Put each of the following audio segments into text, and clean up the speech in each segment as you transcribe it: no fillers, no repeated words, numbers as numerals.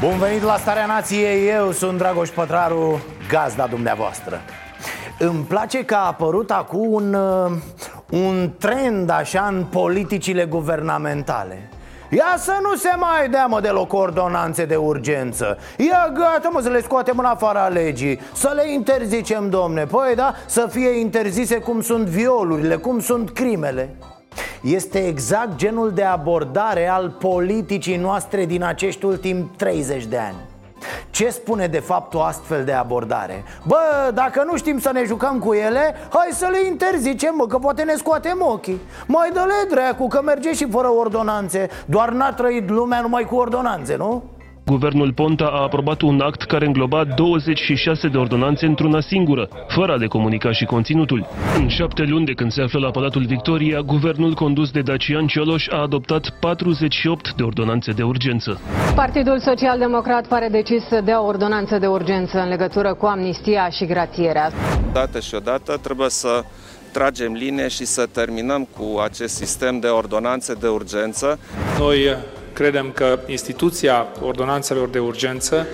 Bun venit la Starea Nației, eu sunt Dragoș Pătraru, gazda dumneavoastră. Îmi place că a apărut acum un trend așa în politicile guvernamentale. Ia să nu se mai dea, mă, deloc ordonanțe de urgență. Ia gata, mă, să le scoatem în afara legii, să le interzicem, domne. Păi da, să fie interzise cum sunt violurile, cum sunt crimele. Este exact genul de abordare al politicii noastre din acești ultimi 30 de ani. Ce spune de fapt o astfel de abordare? Bă, dacă nu știm să ne jucăm cu ele, hai să le interzicem, mă, că poate ne scoatem ochii. Mai dă-le dracu, că merge și fără ordonanțe. Doar n-a trăit lumea numai cu ordonanțe, nu? Guvernul Ponta a aprobat un act care îngloba 26 de ordonanțe într-una singură, fără a le comunica și conținutul. În 7 luni de când se află la Palatul Victoria, guvernul condus de Dacian Cioloș a adoptat 48 de ordonanțe de urgență. Partidul Social Democrat pare decis să dea o ordonanță de urgență în legătură cu amnistia și grațierea. Odată și odată trebuie să tragem linie și să terminăm cu acest sistem de ordonanțe de urgență. Noi credem că instituția ordonanțelor de urgență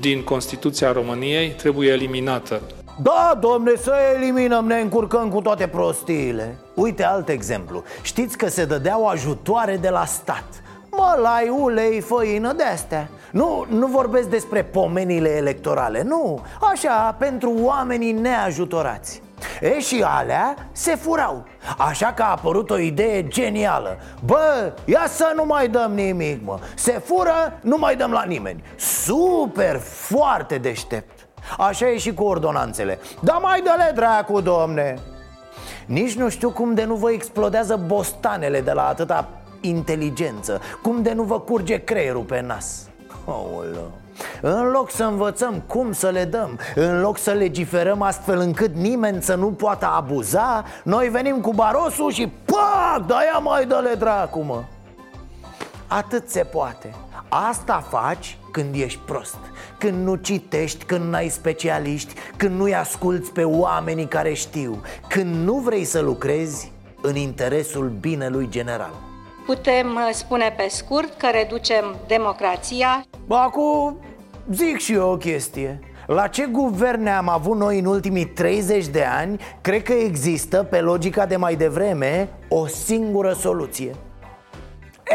din Constituția României trebuie eliminată. Da, domne, să eliminăm, ne încurcăm cu toate prostiile. Uite alt exemplu. Știți că se dădeau ajutoare de la stat. Mălai, ulei, făină, de-astea. Nu vorbesc despre pomenile electorale, nu. Așa, pentru oamenii neajutorați. E, și alea se furau. Așa că a apărut o idee genială. Bă, ia să nu mai dăm nimic, mă. Se fură, nu mai dăm la nimeni. Super, foarte deștept. Așa e și cu ordonanțele. Dar mai dă-le dracu, domne. Nici nu știu cum de nu vă explodează bostanele de la atâta inteligență. Cum de nu vă curge creierul pe nas. Aoleu. În loc să învățăm cum să le dăm, în loc să legiferăm astfel încât nimeni să nu poată abuza, noi venim cu barosul și pac, da ia mai dă-le dracu, mă. Atât se poate. Asta faci când ești prost, când nu citești, când n-ai specialiști, când nu-i asculți pe oamenii care știu, când nu vrei să lucrezi în interesul binelui general. Putem spune pe scurt că reducem democrația. Acum zic și eu o chestie. La ce guverne am avut noi în ultimii 30 de ani, cred că există, pe logica de mai devreme, o singură soluție.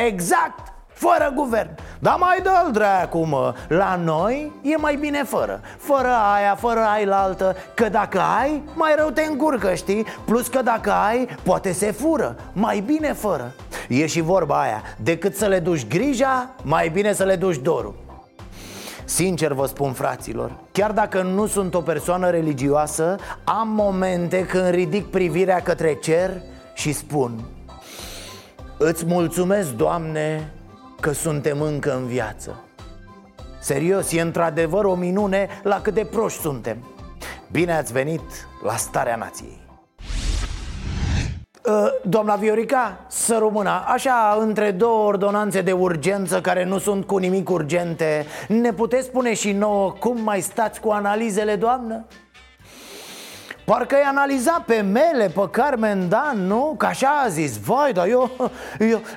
Exact! Fără guvern. Dar mai dă-l dracu, mă. La noi e mai bine fără. Fără aia, fără ailaltă. Că dacă ai, mai rău te încurcă, știi? Plus că dacă ai, poate se fură. Mai bine fără. E și vorba aia. Decât să le duci grija, mai bine să le duci dorul. Sincer vă spun, fraților, chiar dacă nu sunt o persoană religioasă, am momente când ridic privirea către cer și spun: îți mulțumesc, Doamne, că suntem încă în viață. Serios, e într-adevăr o minune la cât de proști suntem. Bine ați venit la Starea Nației. Doamna Viorica, să rămână. Așa, între două ordonanțe de urgență care nu sunt cu nimic urgente, ne puteți spune și nouă cum mai stați cu analizele, doamnă? Parcă-i analiza pe mele, pe Carmen Dan, nu? Că așa a zis: vai, dar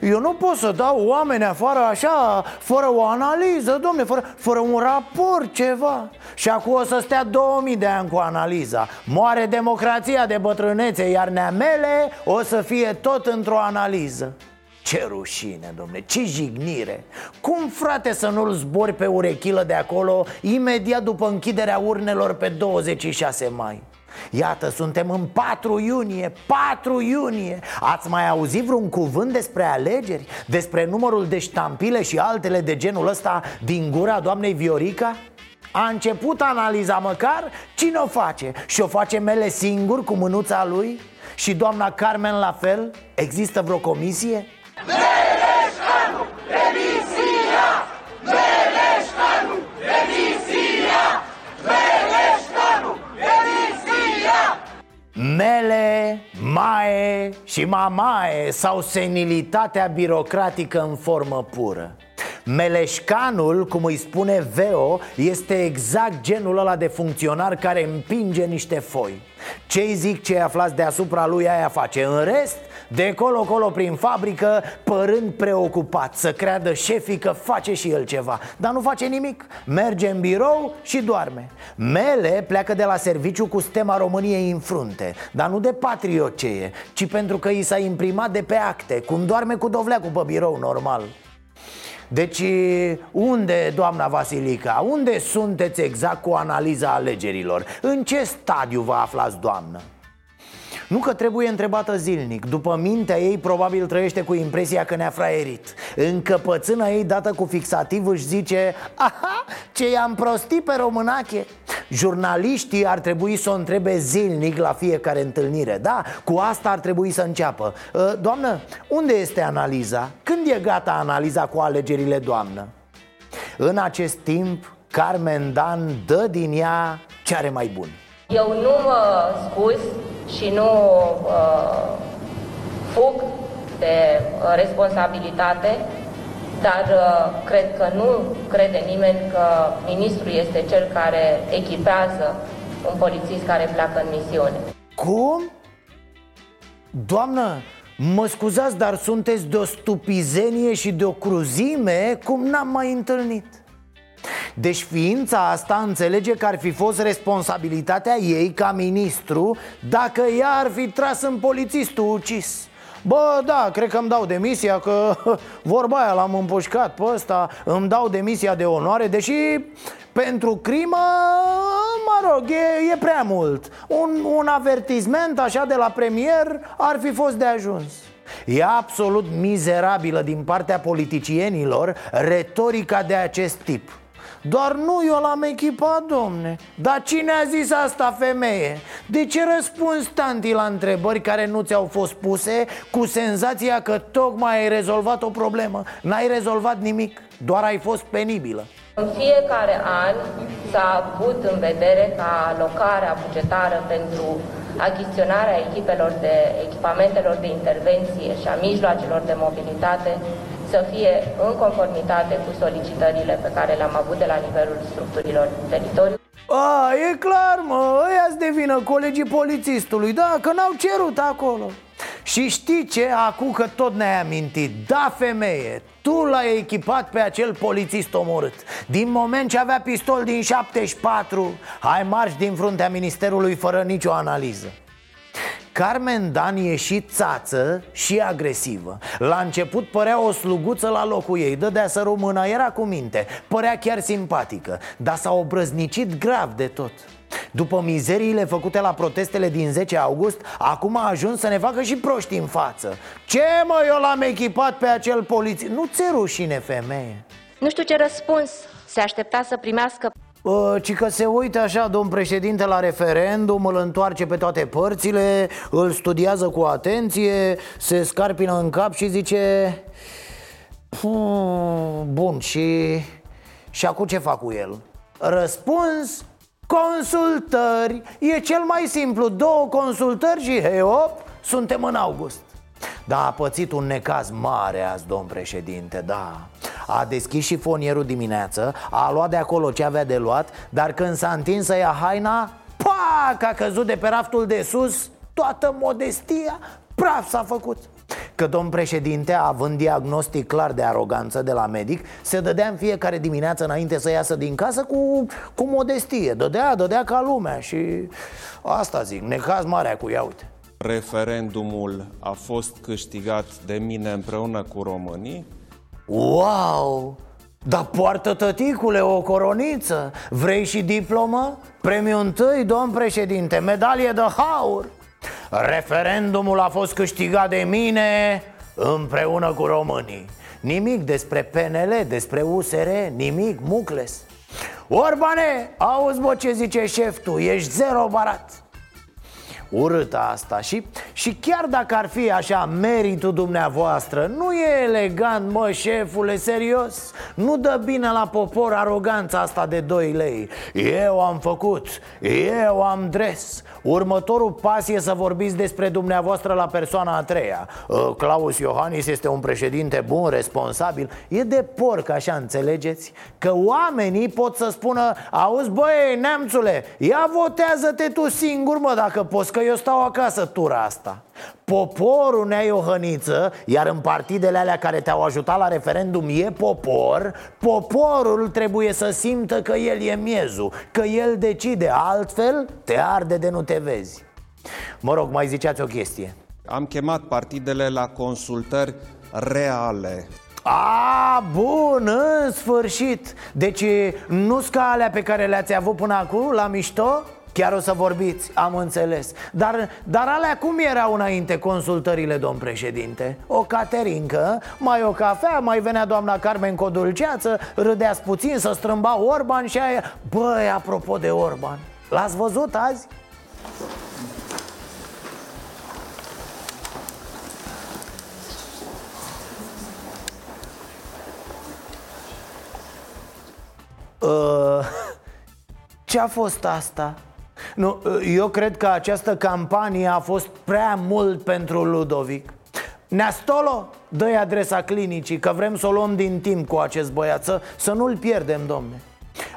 eu nu pot să dau oameni afară așa, fără o analiză, domne, fără un raport, ceva. Și acum o să stea 2000 de ani cu analiza. Moare democrația de bătrânețe, iar neamele o să fie tot într-o analiză. Ce rușine, domne, ce jignire. Cum, frate, să nu-l zbori pe urechilă de acolo imediat după închiderea urnelor pe 26 mai? Iată, suntem în 4 iunie. Ați mai auzit vreun cuvânt despre alegeri? Despre numărul de ștampile și altele de genul ăsta din gura doamnei Viorica? A început analiza măcar? Cine o face? Și o face mele singur cu mânuța lui? Și doamna Carmen la fel? Există vreo comisie? Meleșanu, demisia! Meleșanu, demisia! Și mamae sau senilitatea birocratică în formă pură. Meleșcanul, cum îi spune Veo, este exact genul ăla de funcționar care împinge niște foi. Ce-i zic ce aflați deasupra lui, aia face. În rest, de colo-colo prin fabrică, părând preocupat, să creadă șefii că face și el ceva. Dar nu face nimic, merge în birou și doarme. Mele pleacă de la serviciu cu stema României în frunte, dar nu de patriocie, ci pentru că i s-a imprimat de pe acte, cum doarme cu dovleacul pe birou normal. Deci unde, doamna Vasilica, unde sunteți exact cu analiza alegerilor? În ce stadiu vă aflați, doamnă? Nu că trebuie întrebată zilnic. După mintea ei probabil trăiește cu impresia că ne-a fraierit. Încăpățâna ei dată cu fixativ își zice: aha, ce i-am prostit pe românache. Jurnaliștii ar trebui să o întrebe zilnic la fiecare întâlnire. Da, cu asta ar trebui să înceapă. Doamnă, unde este analiza? Când e gata analiza cu alegerile, doamnă? În acest timp, Carmen Dan dă din ea ce are mai bun. Eu nu mă scuz și nu fug de responsabilitate, dar cred că nu crede nimeni că ministrul este cel care echipează un polițist care pleacă în misiune. Cum? Doamnă, mă scuzați, dar sunteți de o stupizenie și de o cruzime cum n-am mai întâlnit. Deci ființa asta înțelege că ar fi fost responsabilitatea ei ca ministru dacă ea ar fi tras în polițistul ucis. Bă, da, cred că îmi dau demisia, că vorba aia l-am împușcat pe ăsta, îmi dau demisia de onoare, deși pentru crimă, mă rog, e prea mult. Un avertisment așa de la premier ar fi fost de ajuns. E absolut mizerabilă din partea politicienilor retorica de acest tip. Doar nu eu l-am echipat, domne. Dar cine a zis asta, femeie? De ce răspunzi, tanti, la întrebări care nu ți-au fost puse, cu senzația că tocmai ai rezolvat o problemă? N-ai rezolvat nimic, doar ai fost penibilă. În fiecare an s-a avut în vedere ca alocarea bugetară pentru achiziționarea echipamentelor de intervenție și a mijloacelor de mobilitate să fie în conformitate cu solicitările pe care le-am avut de la nivelul structurilor teritoriului. A, e clar, mă, ăia-s de vină colegii polițistului, da, că n-au cerut acolo. Și știi ce, acum că tot ne-ai amintit, da, femeie, tu l-ai echipat pe acel polițist omorât. Din moment ce avea pistol din 74, hai marș din fruntea ministerului fără nicio analiză. Carmen Dan e și țață și agresivă. La început părea o sluguță la locul ei, dădea să română, era cu minte, părea chiar simpatică, dar s-a obrăznicit grav de tot. După mizeriile făcute la protestele din 10 august, acum a ajuns să ne facă și proști în față. Ce, mă, eu l-am echipat pe acel polițist? Nu ți-e rușine, femeie? Nu știu ce răspuns se aștepta să primească. Ci că se uită așa domn președinte la referendum, îl întoarce pe toate părțile, îl studiază cu atenție, se scarpină în cap și zice: bun, și acum ce fac cu el? Răspuns: consultări. E cel mai simplu, 2 consultări și hei hop, suntem în august. Da, a pățit un necaz mare azi, domn președinte, da. A deschis șifonierul dimineață, a luat de acolo ce avea de luat, dar când s-a întins să ia haina, pac, a căzut de pe raftul de sus, toată modestia, praf s-a făcut. Că domn președinte, având diagnostic clar de aroganță de la medic, se dădea în fiecare dimineață înainte să iasă din casă cu modestie. Dădea ca lumea și asta zic, necaz marea cu ea, uite. Referendumul a fost câștigat de mine împreună cu românii. Wow! Dar poartă, tăticule, o coroniță. Vrei și diplomă? Premiul 1, domn președinte, medalie de aur. Referendumul a fost câștigat de mine împreună cu românii. Nimic despre PNL, despre USR, nimic, mucles. Orbane, auzi, bă, ce zice șef tu, ești zero barat. urâtă asta. Și chiar dacă ar fi așa meritul dumneavoastră, nu e elegant, mă, șefule, serios. Nu dă bine la popor aroganța asta de 2 lei. Eu am făcut, eu am dres. Următorul pas e să vorbiți despre dumneavoastră la persoana a treia. Klaus Iohannis este un președinte bun, responsabil. E de porc, așa, înțelegeți? Că oamenii pot să spună: auzi, băi, neamțule, ia votează-te tu singur, mă, dacă poți, că eu stau acasă tura asta. Poporul ne-a iohăniță, iar în partidele alea care te-au ajutat la referendum e popor. Poporul trebuie să simtă că el e miezul, că el decide, altfel te arde de nu te vezi. Mă rog, mai ziceați o chestie. Am chemat partidele la consultări reale. A, bun, în sfârșit. Deci nu-s ca alea pe care le-ați avut până acum, la mișto? Chiar o să vorbiți, am înțeles. Dar alea cum erau înainte consultările, domn președinte? O caterincă, mai o cafea, mai venea doamna Carmen cu o dulceață, râdeați puțin, să strâmba Orban și aia... Băi, apropo de Orban, l-ați văzut azi? Ce-a fost asta? Nu, eu cred că această campanie a fost prea mult pentru Ludovic. Neastolo, dă-i adresa clinicii, că vrem să o luăm din timp cu acest băiat, să nu-l pierdem, domne.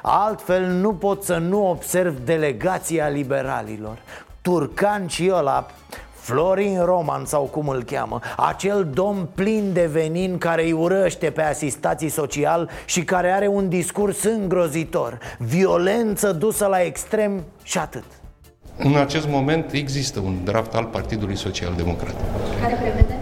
Altfel nu pot să nu observ delegația liberalilor. Turcan și ăla, Florin Roman sau cum îl cheamă, acel domn plin de venin care îi urăște pe asistații social și care are un discurs îngrozitor, violență dusă la extrem și atât. În acest moment există un draft al Partidului Social Democrat. Care prevede?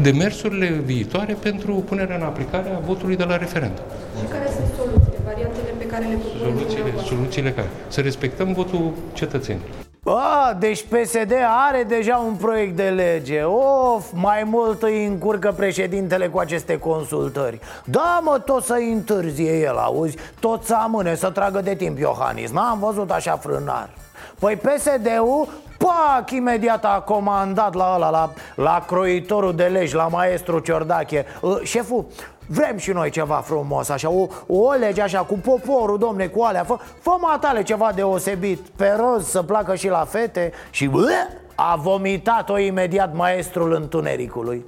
Demersurile viitoare pentru punerea în aplicare a votului de la referendum. Și care sunt soluțiile, variantele pe care le propunem? Soluțiile care? Să respectăm votul cetățenilor. A, deci PSD are deja un proiect de lege. Of, mai mult îi încurcă președintele cu aceste consultări. Da, mă, tot să-i întârzie el, auzi? Tot să amâne, să tragă de timp Iohannis. N-am văzut așa frânar. Păi PSD-ul, pac, imediat a comandat la ăla, la croitorul de legi, la maestru Ciordache: șeful, vrem și noi ceva frumos, așa, o lege așa, cu poporul, domne, cu alea. Fă matale ceva deosebit, pe roz, să placă și la fete. Și a vomitat-o imediat maestrul Întunericului.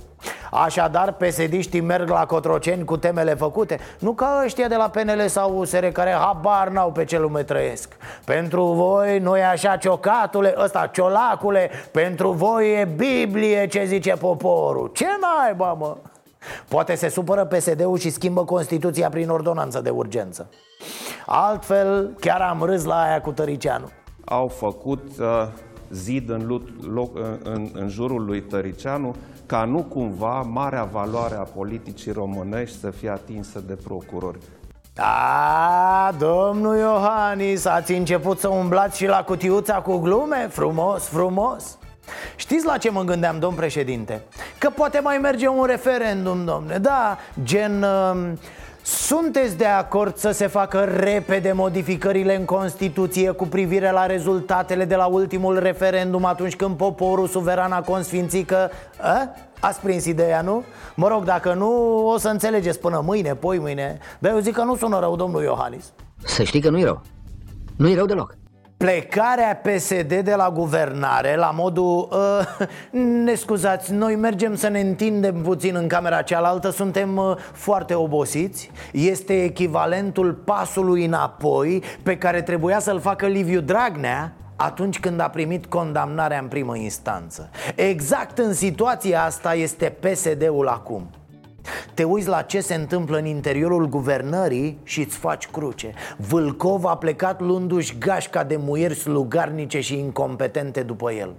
Așadar, pesediștii merg la Cotroceni cu temele făcute. Nu ca ăștia de la PNL sau USR, care habar n-au pe ce lume trăiesc. Pentru voi nu-i așa, ciocatule, ăsta, ciolacule, pentru voi e Biblie ce zice poporul. Ce naiba, mă? Poate se supără PSD-ul și schimbă Constituția prin ordonanță de urgență. Altfel, chiar am râs la aia cu Tăricianu. Au făcut zid în jurul lui Tăricianu, ca nu cumva marea valoare a politicii românești să fie atinsă de procurori. A, domnul Iohannis, ați început să umblați și la cutiuța cu glume? Frumos, frumos. Știți la ce mă gândeam, domn președinte? Că poate mai merge un referendum, domne. Da, gen... sunteți de acord să se facă repede modificările în Constituție cu privire la rezultatele de la ultimul referendum, atunci când poporul suveran a consfințit că... Ați prins ideea, nu? Mă rog, dacă nu, o să înțelegeți până mâine, poimâine. Dar eu zic că nu sună rău, domnul Iohannis. Să știi că nu-i rău. Nu-i rău deloc. Plecarea PSD de la guvernare la modul: ne scuzați, noi mergem să ne întindem puțin în camera cealaltă, suntem foarte obosiți. Este echivalentul pasului înapoi pe care trebuia să-l facă Liviu Dragnea atunci când a primit condamnarea în primă instanță. Exact în situația asta este PSD-ul acum. Te uiți la ce se întâmplă în interiorul guvernării și îți faci cruce. Vâlcov a plecat luându-și gașca de muieri slugarnice și incompetente după el.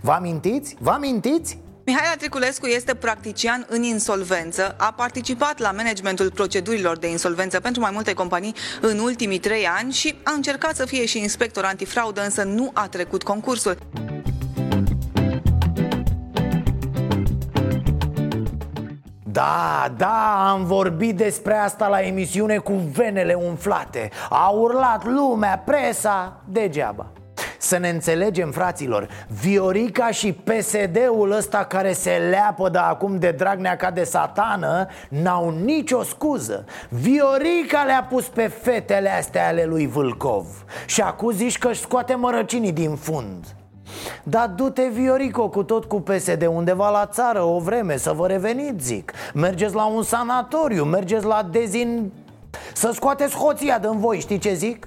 Vă amintiți? Vă amintiți? Mihaela Triculescu este practician în insolvență, a participat la managementul procedurilor de insolvență pentru mai multe companii în ultimii 3 ani și a încercat să fie și inspector antifraudă, însă nu a trecut concursul. Da, am vorbit despre asta la emisiune cu venele umflate. A urlat lumea, presa, degeaba. Să ne înțelegem, fraților, Viorica și PSD-ul ăsta care se leapădă acum de Dragnea ca de satană n-au nicio scuză. Viorica le-a pus pe fetele astea ale lui Vâlcov și acum zici că își scoate mărăcinii din fund. Dar du-te, Viorico, cu tot cu PSD undeva la țară o vreme, să vă reveniți, zic. Mergeți la un sanatoriu, mergeți la dezin... să scoateți hoția din voi, știi ce zic?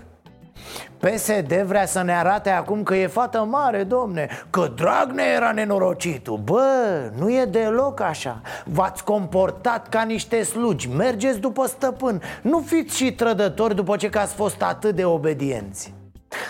PSD vrea să ne arate acum că e fată mare, domne, că Dragnea era nenorocitul. Bă, nu e deloc așa. V-ați comportat ca niște slugi, mergeți după stăpân. Nu fiți și trădători după ce că ați fost atât de obedienți.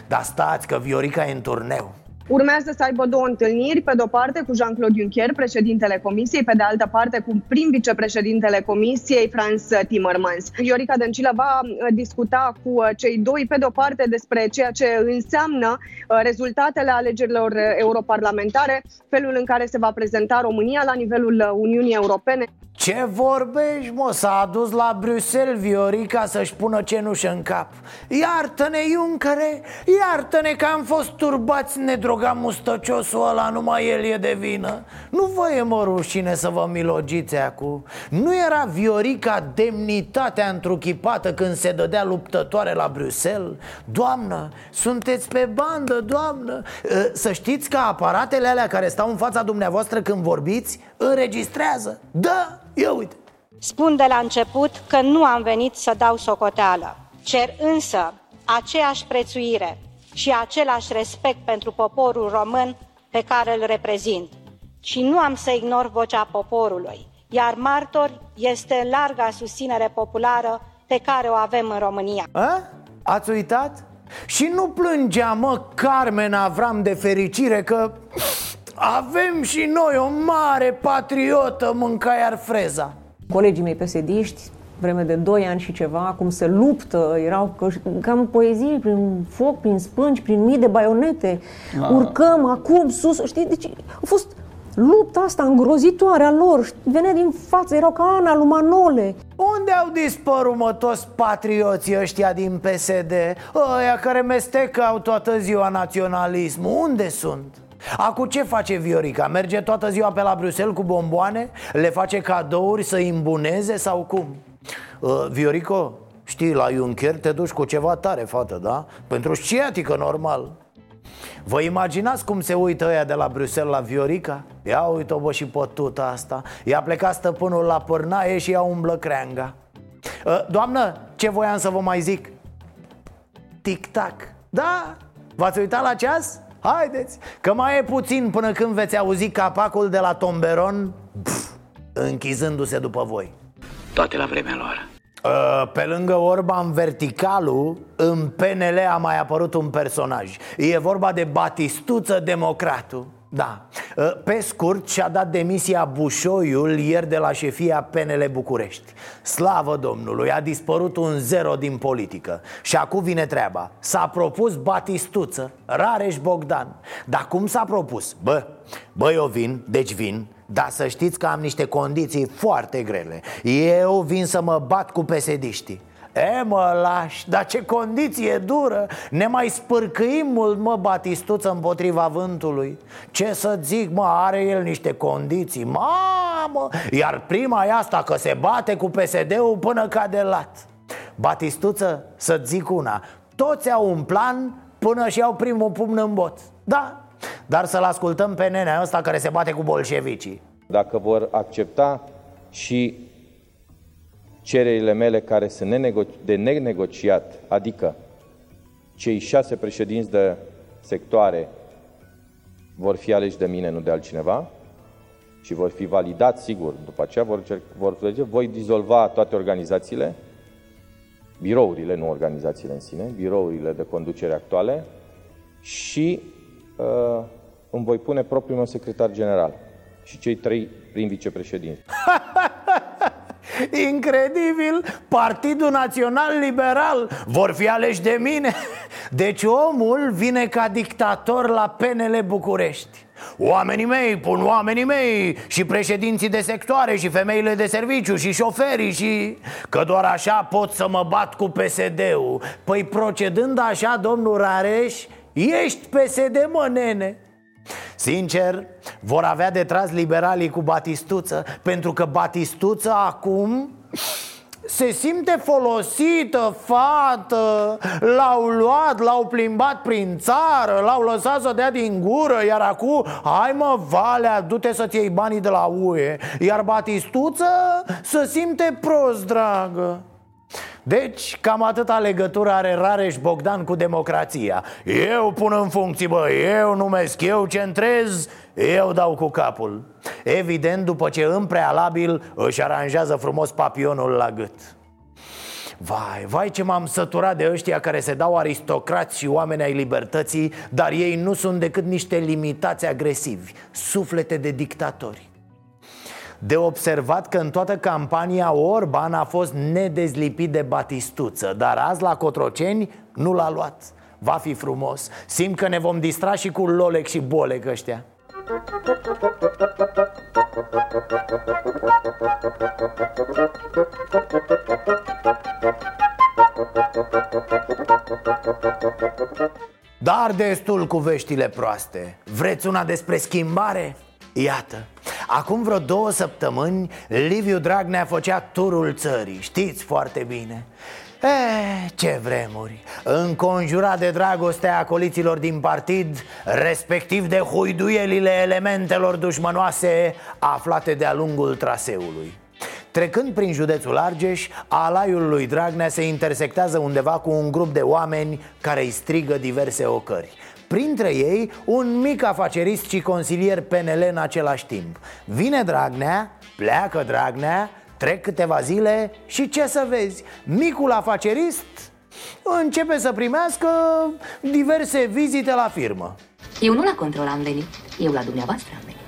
Dar stați că Viorica e în turneu. Urmează să aibă două întâlniri, pe de-o parte cu Jean-Claude Juncker, președintele Comisiei, pe de altă parte cu prim-vicepreședintele Comisiei, Frans Timmermans. Viorica Dăncilă va discuta cu cei doi, pe de-o parte despre ceea ce înseamnă rezultatele alegerilor europarlamentare, felul în care se va prezenta România la nivelul Uniunii Europene. Ce vorbești, mă? S-a adus la Bruxelles Viorica să-și pună cenușă în cap. Iartă-ne, Junckere, iartă-ne că am fost turbați, ne drogam mustăciosul ăla, numai el e de vină. Nu vă e, mă, rușine să vă milogiți acum? Nu era Viorica demnitatea întruchipată când se dădea luptătoare la Bruxelles? Doamnă, sunteți pe bandă, doamnă. Să știți că aparatele alea care stau în fața dumneavoastră când vorbiți înregistrează. Da, ia uite. Spun de la început că nu am venit să dau socoteală. Cer însă aceeași prețuire și același respect pentru poporul român pe care îl reprezint. Și nu am să ignor vocea poporului, iar martor este larga susținere populară pe care o avem în România. A? Ați uitat? Și nu plângea, mă, Carmen Avram de fericire că avem și noi o mare patriotă, mâncaiar freza. Colegii mei pesediști, vreme de 2 ani și ceva, cum se luptă, erau cam poezii prin foc, prin spânci, prin mii de baionete. La... urcăm acum sus, știi? Deci a fost lupta asta îngrozitoare a lor, venea din față, erau ca Ana lui Manole. Unde au dispărut, mă, toți patrioții ăștia din PSD? Ăia care mestecau toată ziua naționalismul, unde sunt? Acum ce face Viorica? Merge toată ziua pe la Bruxelles cu bomboane? Le face cadouri să imbuneze sau cum? Viorico, știi, la Juncker te duci cu ceva tare, fată, da? Pentru sciatică, normal. Vă imaginați cum se uită ăia de la Bruxelles la Viorica? Ia uite-o, bă, și pătuta asta. I-a plecat stăpânul la pârnaie și ea umblă creanga. Doamnă, ce voiam să vă mai zic? Tic-tac. Da? V-ați uitat la ceas? Haideți, că mai e puțin până când veți auzi capacul de la tomberon închizându-se după voi. Toate la vremea lor. Pe lângă Orban verticalul, în PNL a mai apărut un personaj. E vorba de Batistuță Democratul. Da. Pe scurt, și-a dat demisia Bușoiul ieri de la șefia PNL București. Slavă Domnului, a dispărut un zero din politică. Și acum vine treaba. S-a propus Batistuță, Rareș Bogdan. Dar cum s-a propus? Bă, eu vin, deci vin. Dar să știți că am niște condiții foarte grele. Eu vin să mă bat cu pesediștii. Mă lași, dar ce condiție dură. Ne mai spârcâim mult, mă, Batistuță, împotriva vântului. Ce să zic, mă, are el niște condiții. Mamă, iar prima e asta, că se bate cu PSD-ul până cade lat. Batistuță, să-ți zic una, toți au un plan până și iau primul pumn în bot. Da, dar să-l ascultăm pe nenea ăsta care se bate cu bolșevicii. Dacă vor accepta și cererile mele care sunt de nenegociat, adică cei 6 președinți de sectoare vor fi aleși de mine, nu de altcineva, și vor fi validați, sigur, după aceea voi dizolva toate organizațiile, birourile, nu organizațiile în sine, birourile de conducere actuale și îmi voi pune propriul meu secretar general și cei 3 prim vicepreședinți. Incredibil, Partidul Național Liberal vor fi aleși de mine. Deci omul vine ca dictator la PNL București. Oamenii mei pun oamenii mei și președinții de sectoare și femeile de serviciu și șoferii și... că doar așa pot să mă bat cu PSD-ul. Păi procedând așa, domnul Rareș, Ești PSD, mă, nene. Sincer, vor avea de tras liberalii cu Batistuță, pentru că Batistuța acum se simte folosită, fată. L-au luat, l-au plimbat prin țară, l-au lăsat să dea din gură, iar acum, hai mă, Valea, du-te să-ți iei banii de la UE. Iar Batistuță se simte prost, dragă. Deci, cam atâta legătură are Rareș Bogdan cu democrația. Eu pun în funcții, bă, eu numesc, eu centrez, eu dau cu capul. Evident, după ce în prealabil își aranjează frumos papionul la gât. Vai, vai ce m-am săturat de ăștia care se dau aristocrați și oameni ai libertății, dar ei nu sunt decât niște limitați agresivi, suflete de dictatori. De observat că în toată campania Orban a fost nedezlipit de Batistuță, dar azi la Cotroceni nu l-a luat. Va fi frumos. Simt că ne vom distra și cu Lolec și Bolec ăștia. Dar destul cu veștile proaste. Vreți una despre schimbare? Iată, acum vreo 2 săptămâni Liviu Dragnea făcea turul țării, știți foarte bine. Ce vremuri! Înconjurat de dragostea acoliților din partid, respectiv de huiduielile elementelor dușmănoase aflate de-a lungul traseului. Trecând prin județul Argeș, alaiul lui Dragnea se intersectează undeva cu un grup de oameni care îi strigă diverse ocări. Printre ei, un mic afacerist și consilier PNL în același timp. Vine Dragnea, pleacă Dragnea, trec câteva zile și ce să vezi? Micul afacerist începe să primească diverse vizite la firmă. Eu nu la control am venit, eu la dumneavoastră am venit.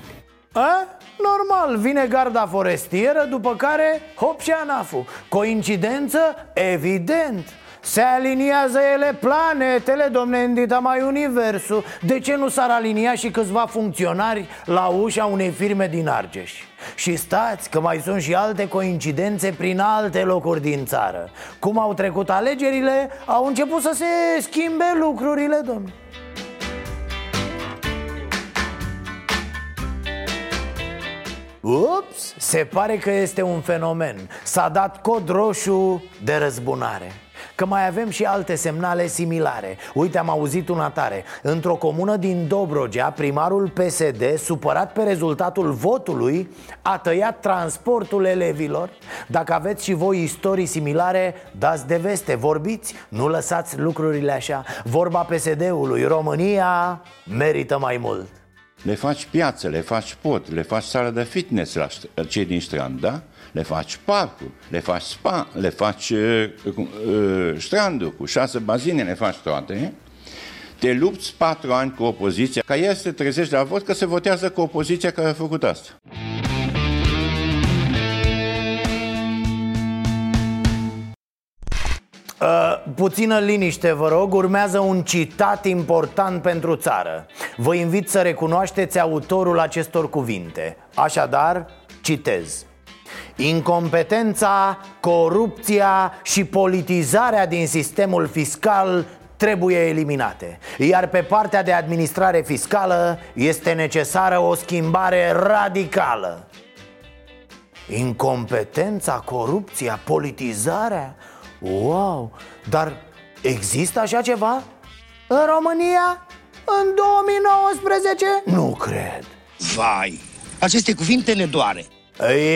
A? Normal, vine garda forestieră, după care hop și ANAF-ul. Coincidență? Evident! Se aliniază ele planetele, domne, îndita mai universul. De ce nu s-ar alinia și câțiva funcționari la ușa unei firme din Argeș? Și stați că mai sunt și alte coincidențe prin alte locuri din țară. Cum au trecut alegerile, au început să se schimbe lucrurile, domne. Ups, se pare că este un fenomen. S-a dat cod roșu de răzbunare. Că mai avem și alte semnale similare. Uite, am auzit una tare. Într-o comună din Dobrogea, primarul PSD, supărat pe rezultatul votului, a tăiat transportul elevilor. Dacă aveți și voi istorii similare, dați de veste, vorbiți, nu lăsați lucrurile așa. Vorba PSD-ului, România merită mai mult. Le faci piață, le faci pod, le faci sală de fitness la cei din strand, da? Le faci parcul, le faci spa, le faci strandul cu 6 bazine, le faci toate. Te lupți 4 ani cu opoziția, ca el să te trezești la vot că se votează cu opoziția care a făcut asta. Puțină liniște, vă rog, urmează un citat important pentru țară. Vă invit să recunoașteți autorul acestor cuvinte. Așadar, citez. Incompetența, corupția și politizarea din sistemul fiscal trebuie eliminate. Iar pe partea de administrare fiscală este necesară o schimbare radicală. Incompetența, corupția, politizarea? Wow! Dar există așa ceva? În România? În 2019? Nu cred. Vai! Aceste cuvinte ne doare.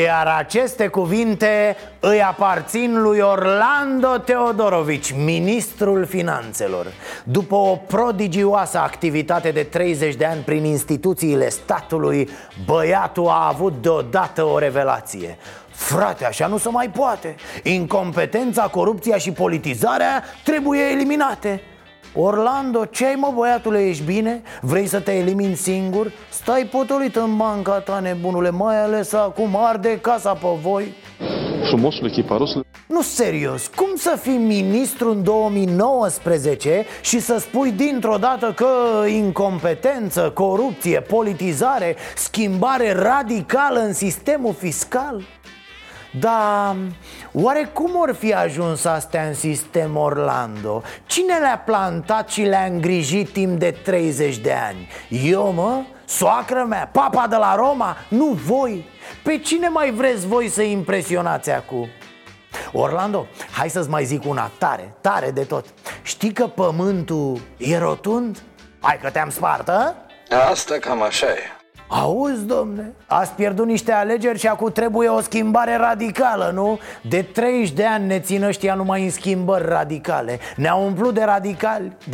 Iar aceste cuvinte îi aparțin lui Orlando Teodorovici, ministrul finanțelor. După o prodigioasă activitate de 30 de ani prin instituțiile statului, băiatul a avut deodată o revelație. Frate, așa nu se mai poate. Incompetența, corupția și politizarea trebuie eliminate. Orlando, ce-ai mă, băiatule, ești bine? Vrei să te elimini singur? Stai potolit în banca ta, nebunule, mai ales acum arde casa pe voi. Frumosul echiparosul. Nu, serios, cum să fii ministru în 2019 și să spui dintr-o dată că incompetență, corupție, politizare, schimbare radicală în sistemul fiscal? Dar oare cum or fi ajuns astea în sistem, Orlando? Cine le-a plantat și le-a îngrijit timp de 30 de ani? Eu, mă? Soacră mea? Papa de la Roma? Nu voi? Pe cine mai vreți voi să impresionați acum? Orlando, hai să-ți mai zic una tare, tare de tot. Știi că pământul e rotund? Hai că te-am spart, a? Asta cam așa e. Auzi, domne, ați pierdut niște alegeri și acum trebuie o schimbare radicală, nu? De 30 de ani ne țin ăștia numai în schimbări radicale. Ne-au umplut de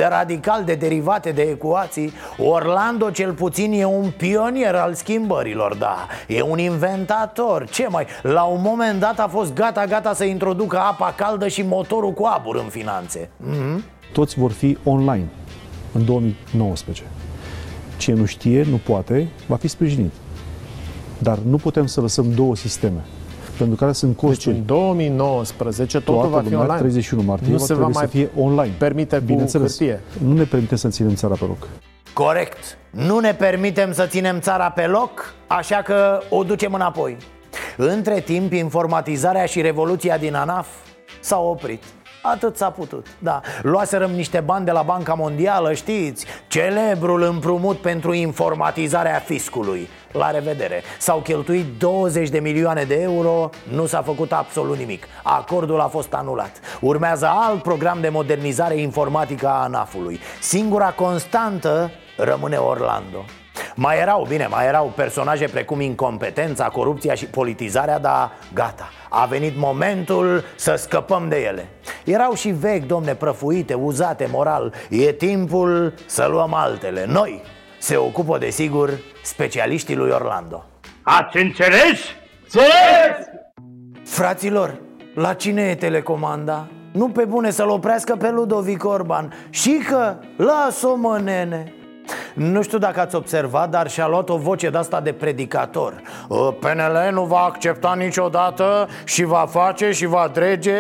radicali, de derivate, de ecuații. Orlando cel puțin e un pionier al schimbărilor, da. E un inventator, ce mai? La un moment dat a fost gata să introducă apa caldă și motorul cu abur în finanțe. Toți vor fi online în 2019. Cine nu știe, nu poate, va fi sprijinit. Dar nu putem să lăsăm două sisteme, pentru care sunt costuri. Deci în 2019 totul va fi online. 31 martie nu va trebui să fie online. Permite cu hârtie. Nu ne permite să ținem țara pe loc. Corect. Nu ne permitem să ținem țara pe loc, așa că o ducem înapoi. Între timp, informatizarea și revoluția din ANAF s-au oprit. Atât s-a putut, da. Luaserăm niște bani de la Banca Mondială, știți? Celebrul împrumut pentru informatizarea fiscului. La revedere. S-au cheltuit 20 de milioane de euro, nu s-a făcut absolut nimic. Acordul a fost anulat. Urmează alt program de modernizare informatică a ANAF-ului. Singura constantă rămâne Orlando. Mai erau personaje precum incompetența, corupția și politizarea, dar gata, a venit momentul să scăpăm de ele. Erau și vechi, domne, prăfuite, uzate moral. E timpul să luăm altele. Noi se ocupă, desigur, specialiștii lui Orlando. Ați înțeles? Înțeles! Fraților, la cine e telecomanda? Nu pe bune să-l oprească pe Ludovic Orban. Și că las-o, mă, nene. Nu știu dacă ați observat, dar și-a luat o voce de-asta de predicator. PNL nu va accepta niciodată și va face și va drege.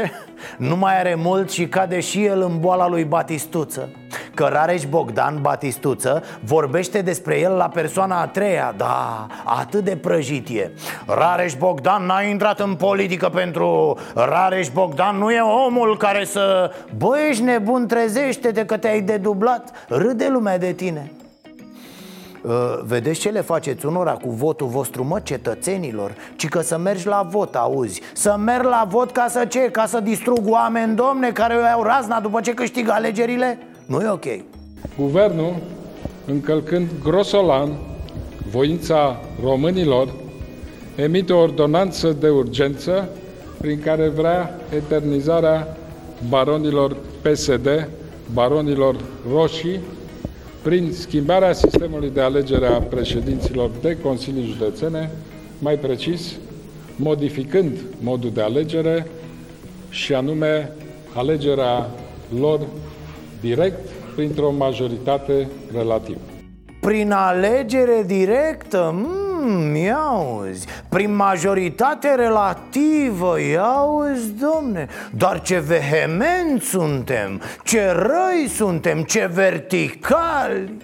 Nu mai are mult și cade și el în boala lui Batistuță. Că Rareș Bogdan, Batistuță, vorbește despre el la persoana a treia. Da, atât de prăjit e. Rareș Bogdan n-a intrat în politică pentru... Rareș Bogdan nu e omul care să... Bă, ești nebun, trezește-te că te-ai dedublat. Râde lumea de tine. Vedeți ce le faceți unora cu votul vostru, mă, cetățenilor? Ci că să mergi la vot, auzi. Să merg la vot ca să ce? Ca să distrug oameni, domne, care îi iau razna după ce câștigă alegerile? Nu e ok. Guvernul, încălcând grosolan voința românilor, emite o ordonanță de urgență prin care vrea eternizarea baronilor PSD, baronilor roșii, prin schimbarea sistemului de alegere a președinților de consilii județene, mai precis, modificând modul de alegere și anume alegerea lor direct printr-o majoritate relativă. Prin alegere directă? Iauzi, prin majoritate relativă, iauzi, domne. Dar ce vehemenți suntem, ce răi suntem, ce verticali.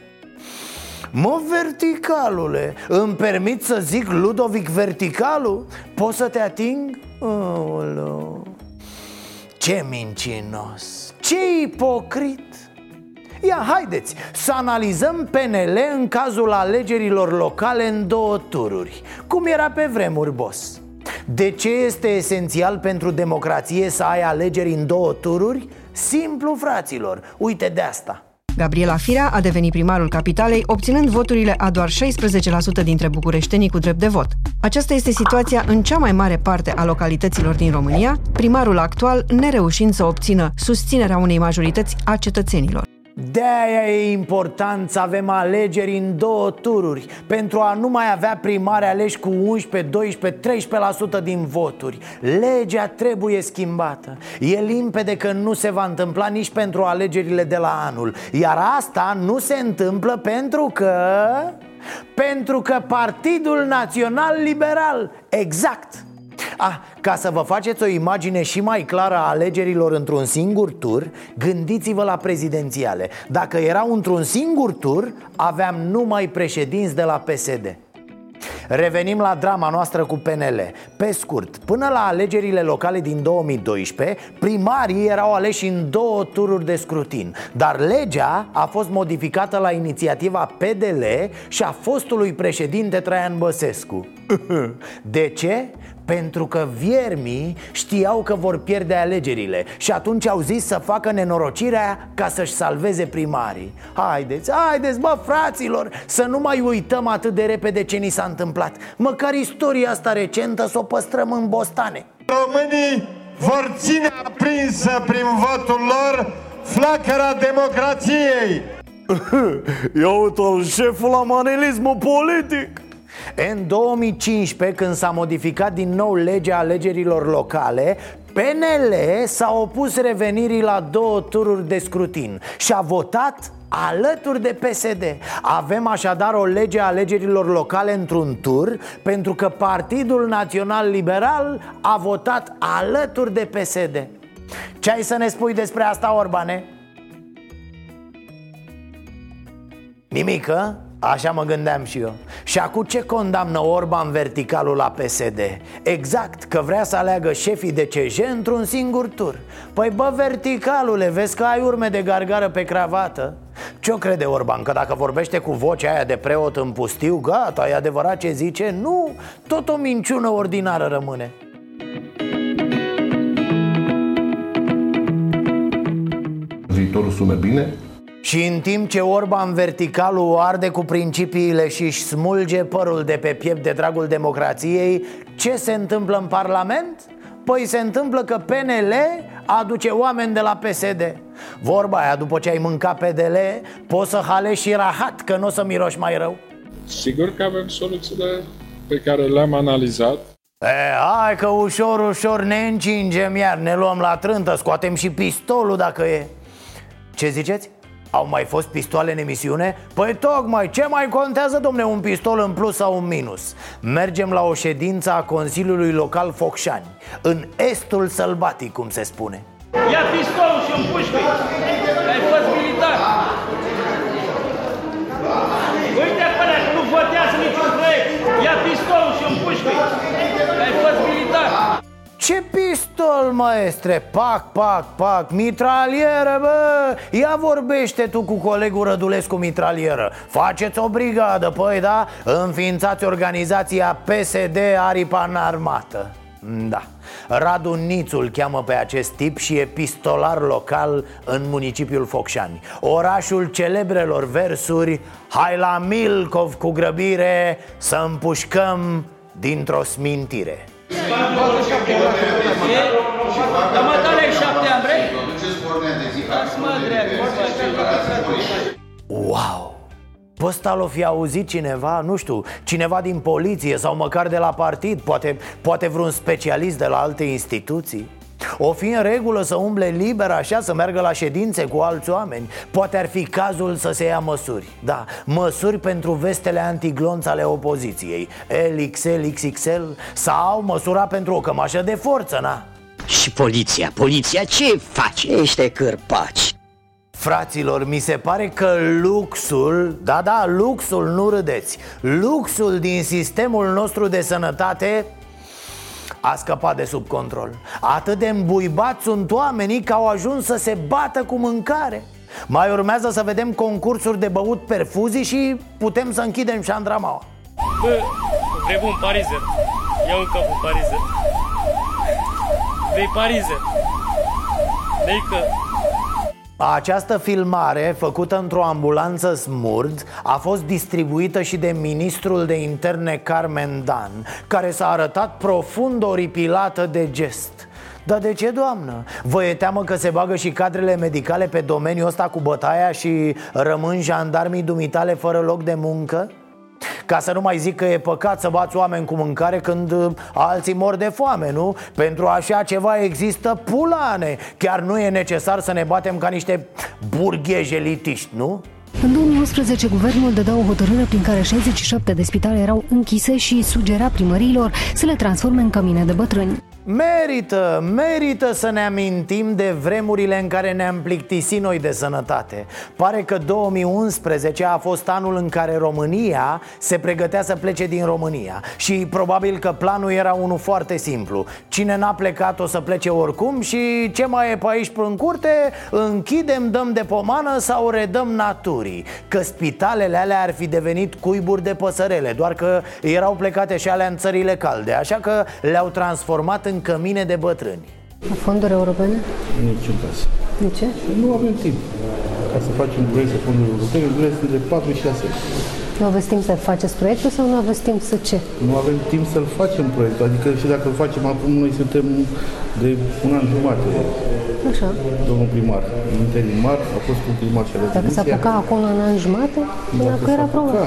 Mă, verticalule, îmi permit să zic Ludovic Verticalul? Poți să te ating? Olo. Ce mincinos, ce ipocrit. Ia, haideți să analizăm PNL în cazul alegerilor locale în două tururi, cum era pe vremuri, boss. De ce este esențial pentru democrație să ai alegeri în două tururi? Simplu, fraților, uite de asta. Gabriela Firea a devenit primarul capitalei, obținând voturile a doar 16% dintre bucureștenii cu drept de vot. Aceasta este situația în cea mai mare parte a localităților din România, primarul actual nereușind să obțină susținerea unei majorități a cetățenilor. De-aia e important să avem alegeri în două tururi, pentru a nu mai avea primari aleși cu 11, 12, 13% din voturi. Legea trebuie schimbată. E limpede că nu se va întâmpla nici pentru alegerile de la anul. Iar asta nu se întâmplă pentru că... Pentru că Partidul Național Liberal, exact. Ca să vă faceți o imagine și mai clară a alegerilor într-un singur tur, gândiți-vă la prezidențiale. Dacă erau într-un singur tur, aveam numai președinți de la PSD. Revenim la drama noastră cu PNL. Pe scurt, până la alegerile locale din 2012, primarii erau aleși în 2 tururi de scrutin, dar legea a fost modificată la inițiativa PDL și a fostului președinte Traian Băsescu. De ce? Pentru că viermii știau că vor pierde alegerile și atunci au zis să facă nenorocirea ca să-și salveze primarii. Haideți, bă, fraților, să nu mai uităm atât de repede ce ni s-a întâmplat. Măcar istoria asta recentă să o păstrăm în bostane. Românii vor ține aprinsă prin votul lor flacăra democrației. Eu uite-l șeful la manelismul politic. În 2015, când s-a modificat din nou legea alegerilor locale, PNL s-a opus revenirii la 2 tururi de scrutin și a votat alături de PSD. Avem așadar o lege a alegerilor locale într-un tur, pentru că Partidul Național Liberal a votat alături de PSD. Ce ai să ne spui despre asta, Orbane? Nimic, a? Așa mă gândeam și eu. Și acum ce condamnă Orban verticalul la PSD? Exact, că vrea să aleagă șefii de CJ într-un singur tur. Păi bă, verticalule, vezi că ai urme de gargară pe cravată? Ce-o crede Orban? Că dacă vorbește cu vocea aia de preot în pustiu, gata, e adevărat ce zice? Nu, tot o minciună ordinară rămâne. Viitorul sună bine? Și în timp ce Orban verticalul arde cu principiile și își smulge părul de pe piept de dragul democrației, ce se întâmplă în Parlament? Păi se întâmplă că PNL aduce oameni de la PSD. Vorba aia, după ce ai mâncat PDL, poți să halești și rahat, că nu o să miroși mai rău. Sigur că avem soluțiile pe care le-am analizat. Hai că ușor, ușor ne încingem iar, ne luăm la trântă, scoatem și pistolul dacă e. Ce ziceți? Au mai fost pistoale în emisiune? Păi tocmai, ce mai contează, domne, un pistol în plus sau un minus? Mergem la o ședință a Consiliului Local Focșani, în estul sălbatic, cum se spune. Ia pistolul și un pușcă! Ai fost militar! Uite până că nu votează niciun proiect! Ia pistolul și un pușcă! Ai fost militar! Ce pistol, maestre? Pac, pac, pac, mitralieră, bă! Ia vorbește tu cu colegul Rădulescu mitralieră. Faceți o brigadă, păi da? Înființați organizația PSD Aripa în Armată. Da, Radu Nițul cheamă pe acest tip și e pistolar local în municipiul Focșani, orașul celebrelor versuri: hai la Milcov cu grăbire să împușcăm dintr-o smintire. Wow! Pe ăsta l-o fi auzit cineva, nu știu, cineva din poliție sau măcar de la partid, poate vreun specialist de la alte instituții. O fi în regulă să umble liber așa, să meargă la ședințe cu alți oameni. Poate ar fi cazul să se ia măsuri. Da, măsuri pentru vestele antiglonț ale opoziției LXL, XXL. Sau măsura pentru o cămașă de forță, na? Și poliția ce face? Niște cârpaci. Fraților, mi se pare că luxul, da, luxul, nu râdeți, luxul din sistemul nostru de sănătate a scăpat de sub control. Atât de îmbuibați sunt oamenii că au ajuns să se bată cu mâncare. Mai urmează să vedem concursuri de băut perfuzii și putem să închidem șandramaua. Bă, vrei un parizer? Ia un cap un parizer. Vrei parizer? Dei-că... Această filmare, făcută într-o ambulanță Smurd, a fost distribuită și de ministrul de interne Carmen Dan, care s-a arătat profund oripilată de gest. Dar de ce, doamnă? Vă e teamă că se bagă și cadrele medicale pe domeniul ăsta cu bătaia și rămân jandarmii dumitale fără loc de muncă? Ca să nu mai zic că e păcat să bați oameni cu mâncare când alții mor de foame, nu? Pentru așa ceva există pulane. Chiar nu e necesar să ne batem ca niște burghezi elitiști, nu? În 2011, guvernul dădea o hotărâre prin care 67 de spitale erau închise și sugera primăriilor să le transforme în cămine de bătrâni. Merită să ne amintim de vremurile în care ne-am plictisit noi de sănătate. Pare că 2011 a fost anul în care România se pregătea să plece din România. Și probabil că planul era unul foarte simplu: cine n-a plecat o să plece oricum și ce mai e pe aici prin curte, închidem, dăm de pomană sau redăm naturii. Că spitalele alea ar fi devenit cuiburi de păsărele, doar că erau plecate și alea în țările calde, așa că le-au transformat în cămine de bătrâni. Fonduri europene? Niciun caz. De ce? Nu avem timp. Ca să facem proiecte fonduri europene, durează între 4 și 6. Nu aveți timp să faceți proiectul sau nu aveți timp să ce? Nu avem timp să-l facem proiectul, adică și dacă îl facem acum, noi suntem de un an jumate. Așa. Domnul primar, interimar, a fost un primar și dacă s-a apucat acum la un an jumate, până că era problema.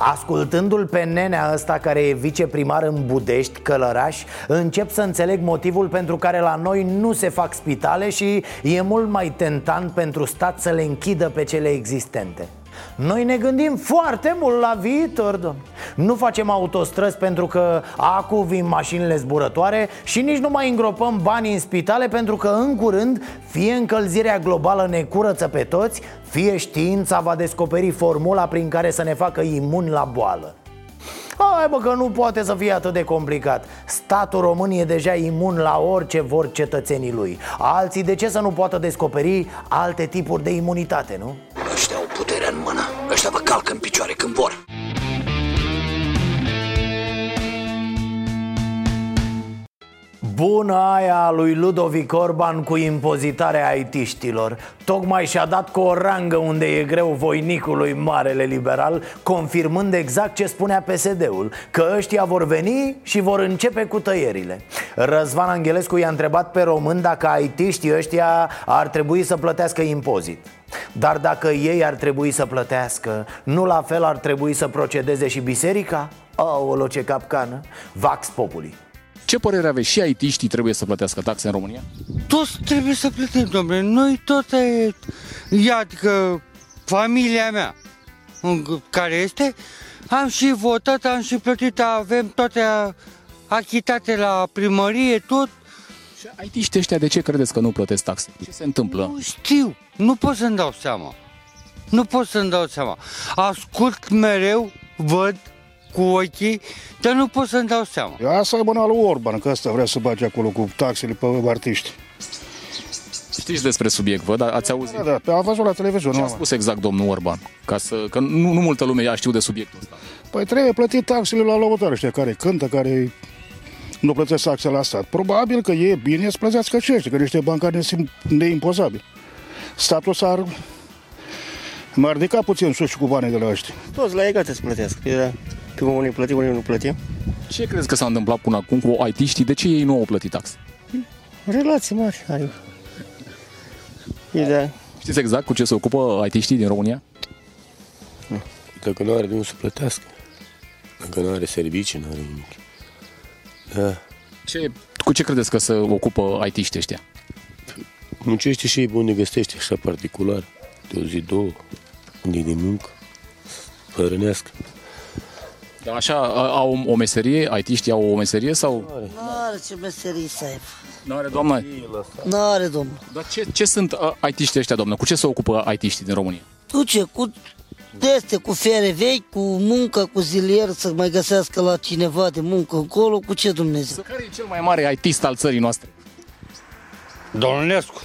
Ascultându-l pe nenea ăsta, care e viceprimar în Budești, Călăraș, încep să înțeleg motivul pentru care la noi nu se fac spitale și e mult mai tentant pentru stat să le închidă pe cele existente. Noi ne gândim foarte mult la viitor, domnule. Nu facem autostrăzi pentru că acum vin mașinile zburătoare și nici nu mai îngropăm banii în spitale pentru că în curând fie încălzirea globală ne curăță pe toți, fie știința va descoperi formula prin care să ne facă imuni la boală. Hai bă că nu poate să fie atât de complicat. Statul român e deja imun la orice vor cetățenii lui. Alții de ce să nu poată descoperi alte tipuri de imunitate, nu? Ăștia au puterea în mână. Ăștia vă calcă în picioare când vor. Bună aia lui Ludovic Orban cu impozitarea IT-știlor. Tocmai și-a dat cu o rangă unde e greu voinicului marele liberal, confirmând exact ce spunea PSD-ul, că ăștia vor veni și vor începe cu tăierile. Răzvan Anghelescu i-a întrebat pe român dacă IT-știi ăștia ar trebui să plătească impozit. Dar dacă ei ar trebui să plătească, nu la fel ar trebui să procedeze și biserica? Aolo, ce capcană! Vax populi! Ce părere aveți? Și IT-știi trebuie să plătească taxe în România? Toți trebuie să plătim, domnule. Noi tot adică familia mea, care este, am și votat, am și plătit, avem toate achitate la primărie, tot. Și IT-știi ăștia de ce credeți că nu plătesc taxe? Ce se întâmplă? Nu știu, nu pot să-mi dau seama. Ascult mereu, văd cu ochii, dar nu pot să-mi dau seama. Asta e băna lui Orban, că asta vrea să bage acolo cu taxele pe artiști. Știți despre subiect, vă, dar ați auzit? Da, am văzut la televizor. Ce a spus exact domnul Orban? Că nu multă lume ea știu de subiectul ăsta. Păi trebuie plătit taxele la lăutare ăștia care cântă, care nu plătesc taxele la stat. Probabil că e bine să plătească și ăștia, că niște bancari neimpozabili. Statul s-ar m-ar ridica puțin sus cu banii de la ăștia. Toți la egate să plătească, că unii plătim, unii nu plătim. Ce crezi că s-a întâmplat până acum cu IT-știi? De ce ei nu au plătit taxe? Relații mari are. Da. Știți exact cu ce se ocupă IT-știi din România? Dacă nu are de unde să plătească. Dacă nu are servicii, nu are nimic. Da. Cu ce credeți că se ocupă IT-știi ăștia? Muncește și ei bune, găsește așa particular. De o zi, două, de muncă, părânească. Așa, au o meserie? IT-știi au o meserie sau? Nu are ce meserie să aibă. Nu are, doamna? Nu are, doamna. Dar ce sunt IT-știi ăștia, doamnă? Cu ce se ocupă IT-știi din România? Cu fere vechi, cu muncă, cu zilier, să mai găsească la cineva de muncă încolo, cu ce Dumnezeu? Să care e cel mai mare IT-ist al țării noastre? Dolonescu.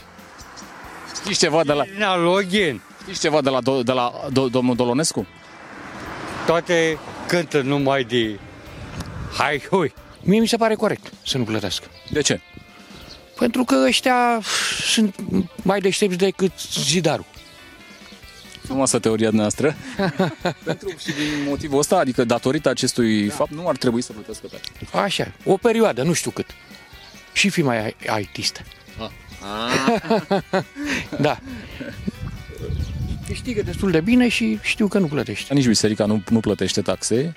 Știți ceva de la... Știți ceva de la domnul Dolonescu? Toate... cântă numai de hai-hui. Mie mi se pare corect să nu plătească. De ce? Pentru că ăștia sunt mai deștepți decât zidarul. Frumoasă teoria noastră. Și din motivul ăsta, adică datorită acestui fapt, nu ar trebui să plătească taxe. Așa, o perioadă, nu știu cât. Și fi mai IT-istă. Da. Câștigă destul de bine și știu că nu plătește. Nici biserica nu plătește taxe.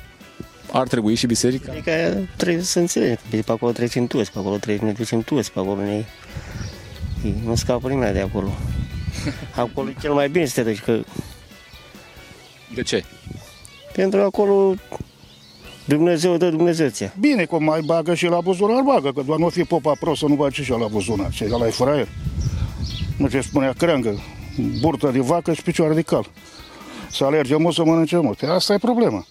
Ar trebui și biserica. Adică trebuie să înțelegem. Pe acolo trecem toți, nu scapă nimeni de acolo. Acolo e cel mai bine să te duci. Că... De ce? Pentru acolo Dumnezeu dă Dumnezeuția. Bine, cum mai bagă și la buzunar, bagă, că doar nu fi popa prost să nu bagi și la buzunar. Și ăla e fraier. Nu ce spunea creangă, burtă de vacă și picioare de cal. Să alerge mult, să mănânce mult. Asta e problema.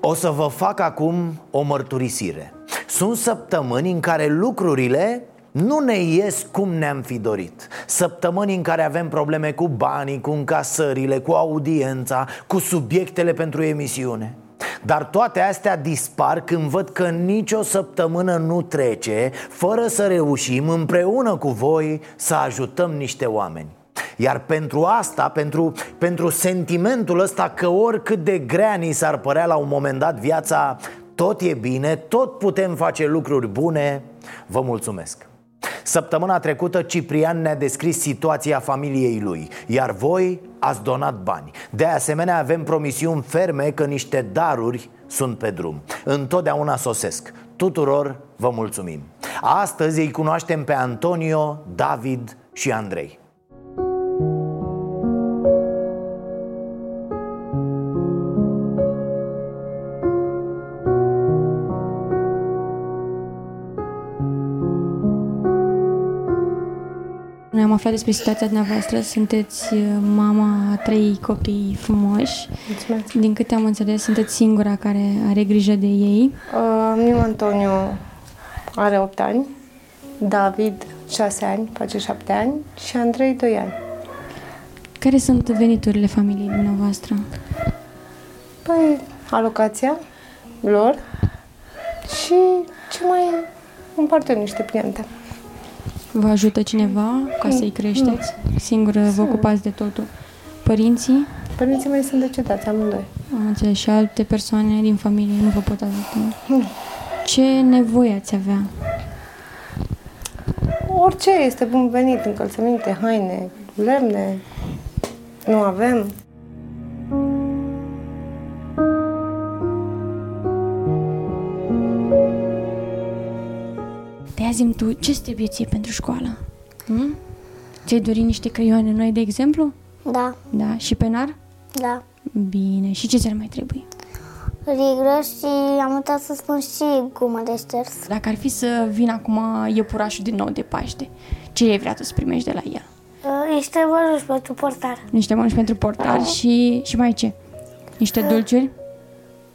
O să vă fac acum o mărturisire. Sunt săptămâni în care lucrurile nu ne ies cum ne-am fi dorit. Săptămâni în care avem probleme cu banii, cu încasările, cu audiența, cu subiectele pentru emisiune. Dar toate astea dispar când văd că nicio săptămână nu trece fără să reușim împreună cu voi să ajutăm niște oameni. Iar pentru asta, pentru sentimentul ăsta că oricât de grea ni s-ar părea la un moment dat viața, tot e bine, tot putem face lucruri bune, vă mulțumesc. Săptămâna trecută Ciprian ne-a descris situația familiei lui, iar voi ați donat bani. De asemenea avem promisiuni ferme că niște daruri sunt pe drum. Întotdeauna sosesc. Tuturor vă mulțumim. Astăzi îi cunoaștem pe Antonio, David și Andrei. Am aflat despre situația dumneavoastră. Sunteți mama a 3 copii frumoși. Mulțumesc. Din câte am înțeles, sunteți singura care are grijă de ei. Meu Antonio are 8 ani, David 6 ani, face 7 ani și Andrei 2 ani. Care sunt veniturile familiei dumneavoastră? Păi, alocația lor și ce mai împart eu niște cliente. Vă ajută cineva ca să-i creșteți? Singură vă ocupați de totul. Părinții? Părinții mei sunt decedați, amândoi. Am înțeles. Și alte persoane din familie nu vă pot ajuta? Nu. Ce nevoie ați avea? Orice este bun venit, încălțăminte, haine, lemne, nu avem. Zi-mi tu, ce-ți trebuie ție pentru școală? Ți-ai dorit niște creioane noi, de exemplu? Da. Da. Și penar? Da. Bine. Și ce ți-ar mai trebui? Riglă și am uitat să spun și gumă de șters. Dacă ar fi să vin acum iepurașul din nou de Paște, ce ai vrea tu să primești de la el? Niște mănuși pentru portar. Niște mănuși pentru portar și mai ce? Niște dulciuri?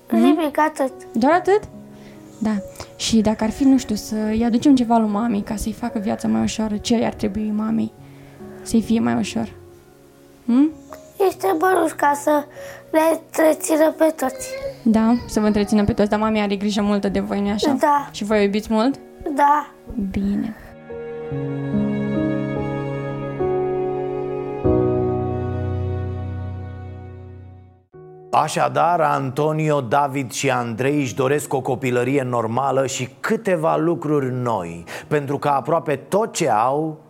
Riplic, atât. Doar atât? Da. Și dacă ar fi, nu știu, să-i aducem ceva lui mami ca să-i facă viața mai ușoară, ce i-ar trebui mamei să-i fie mai ușor? Niște bănuși ca să le întrețină pe toți. Da, să vă întrețină pe toți, dar mami are grijă multă de voi, nu-i așa? Da. Și voi o iubiți mult? Da. Bine. Așadar, Antonio, David și Andrei își doresc o copilărie normală și câteva lucruri noi, pentru că aproape tot ce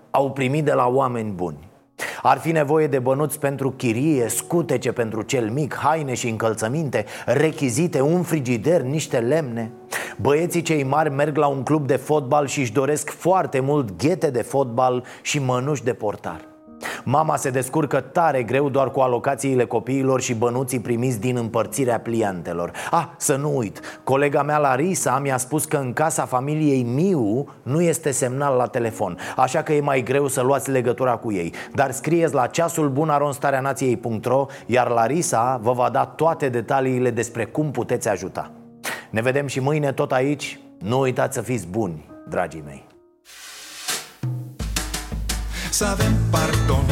au primit de la oameni buni. Ar fi nevoie de bănuți pentru chirie, scutece pentru cel mic, haine și încălțăminte, rechizite, un frigider, niște lemne. Băieții cei mari merg la un club de fotbal și își doresc foarte mult ghete de fotbal și mănuși de portar. Mama se descurcă tare greu doar cu alocațiile copiilor și bănuții primiți din împărțirea pliantelor. Să nu uit, colega mea Larisa mi-a spus că în casa familiei Miu nu este semnal la telefon, așa că e mai greu să luați legătura cu ei. Dar scrieți la ceasulbunaronstareanatiei.ro, iar Larisa vă va da toate detaliile despre cum puteți ajuta. Ne vedem și mâine tot aici. Nu uitați să fiți buni, dragii mei. Să avem pardon,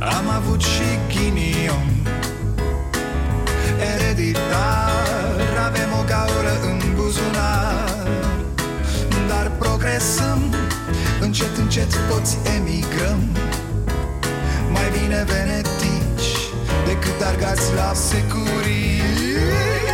am avut și ghinion. Ereditar, avem o gaură în buzunar. Dar progresăm, încet, încet toți emigrăm. Mai bine venetici decât argați la securii.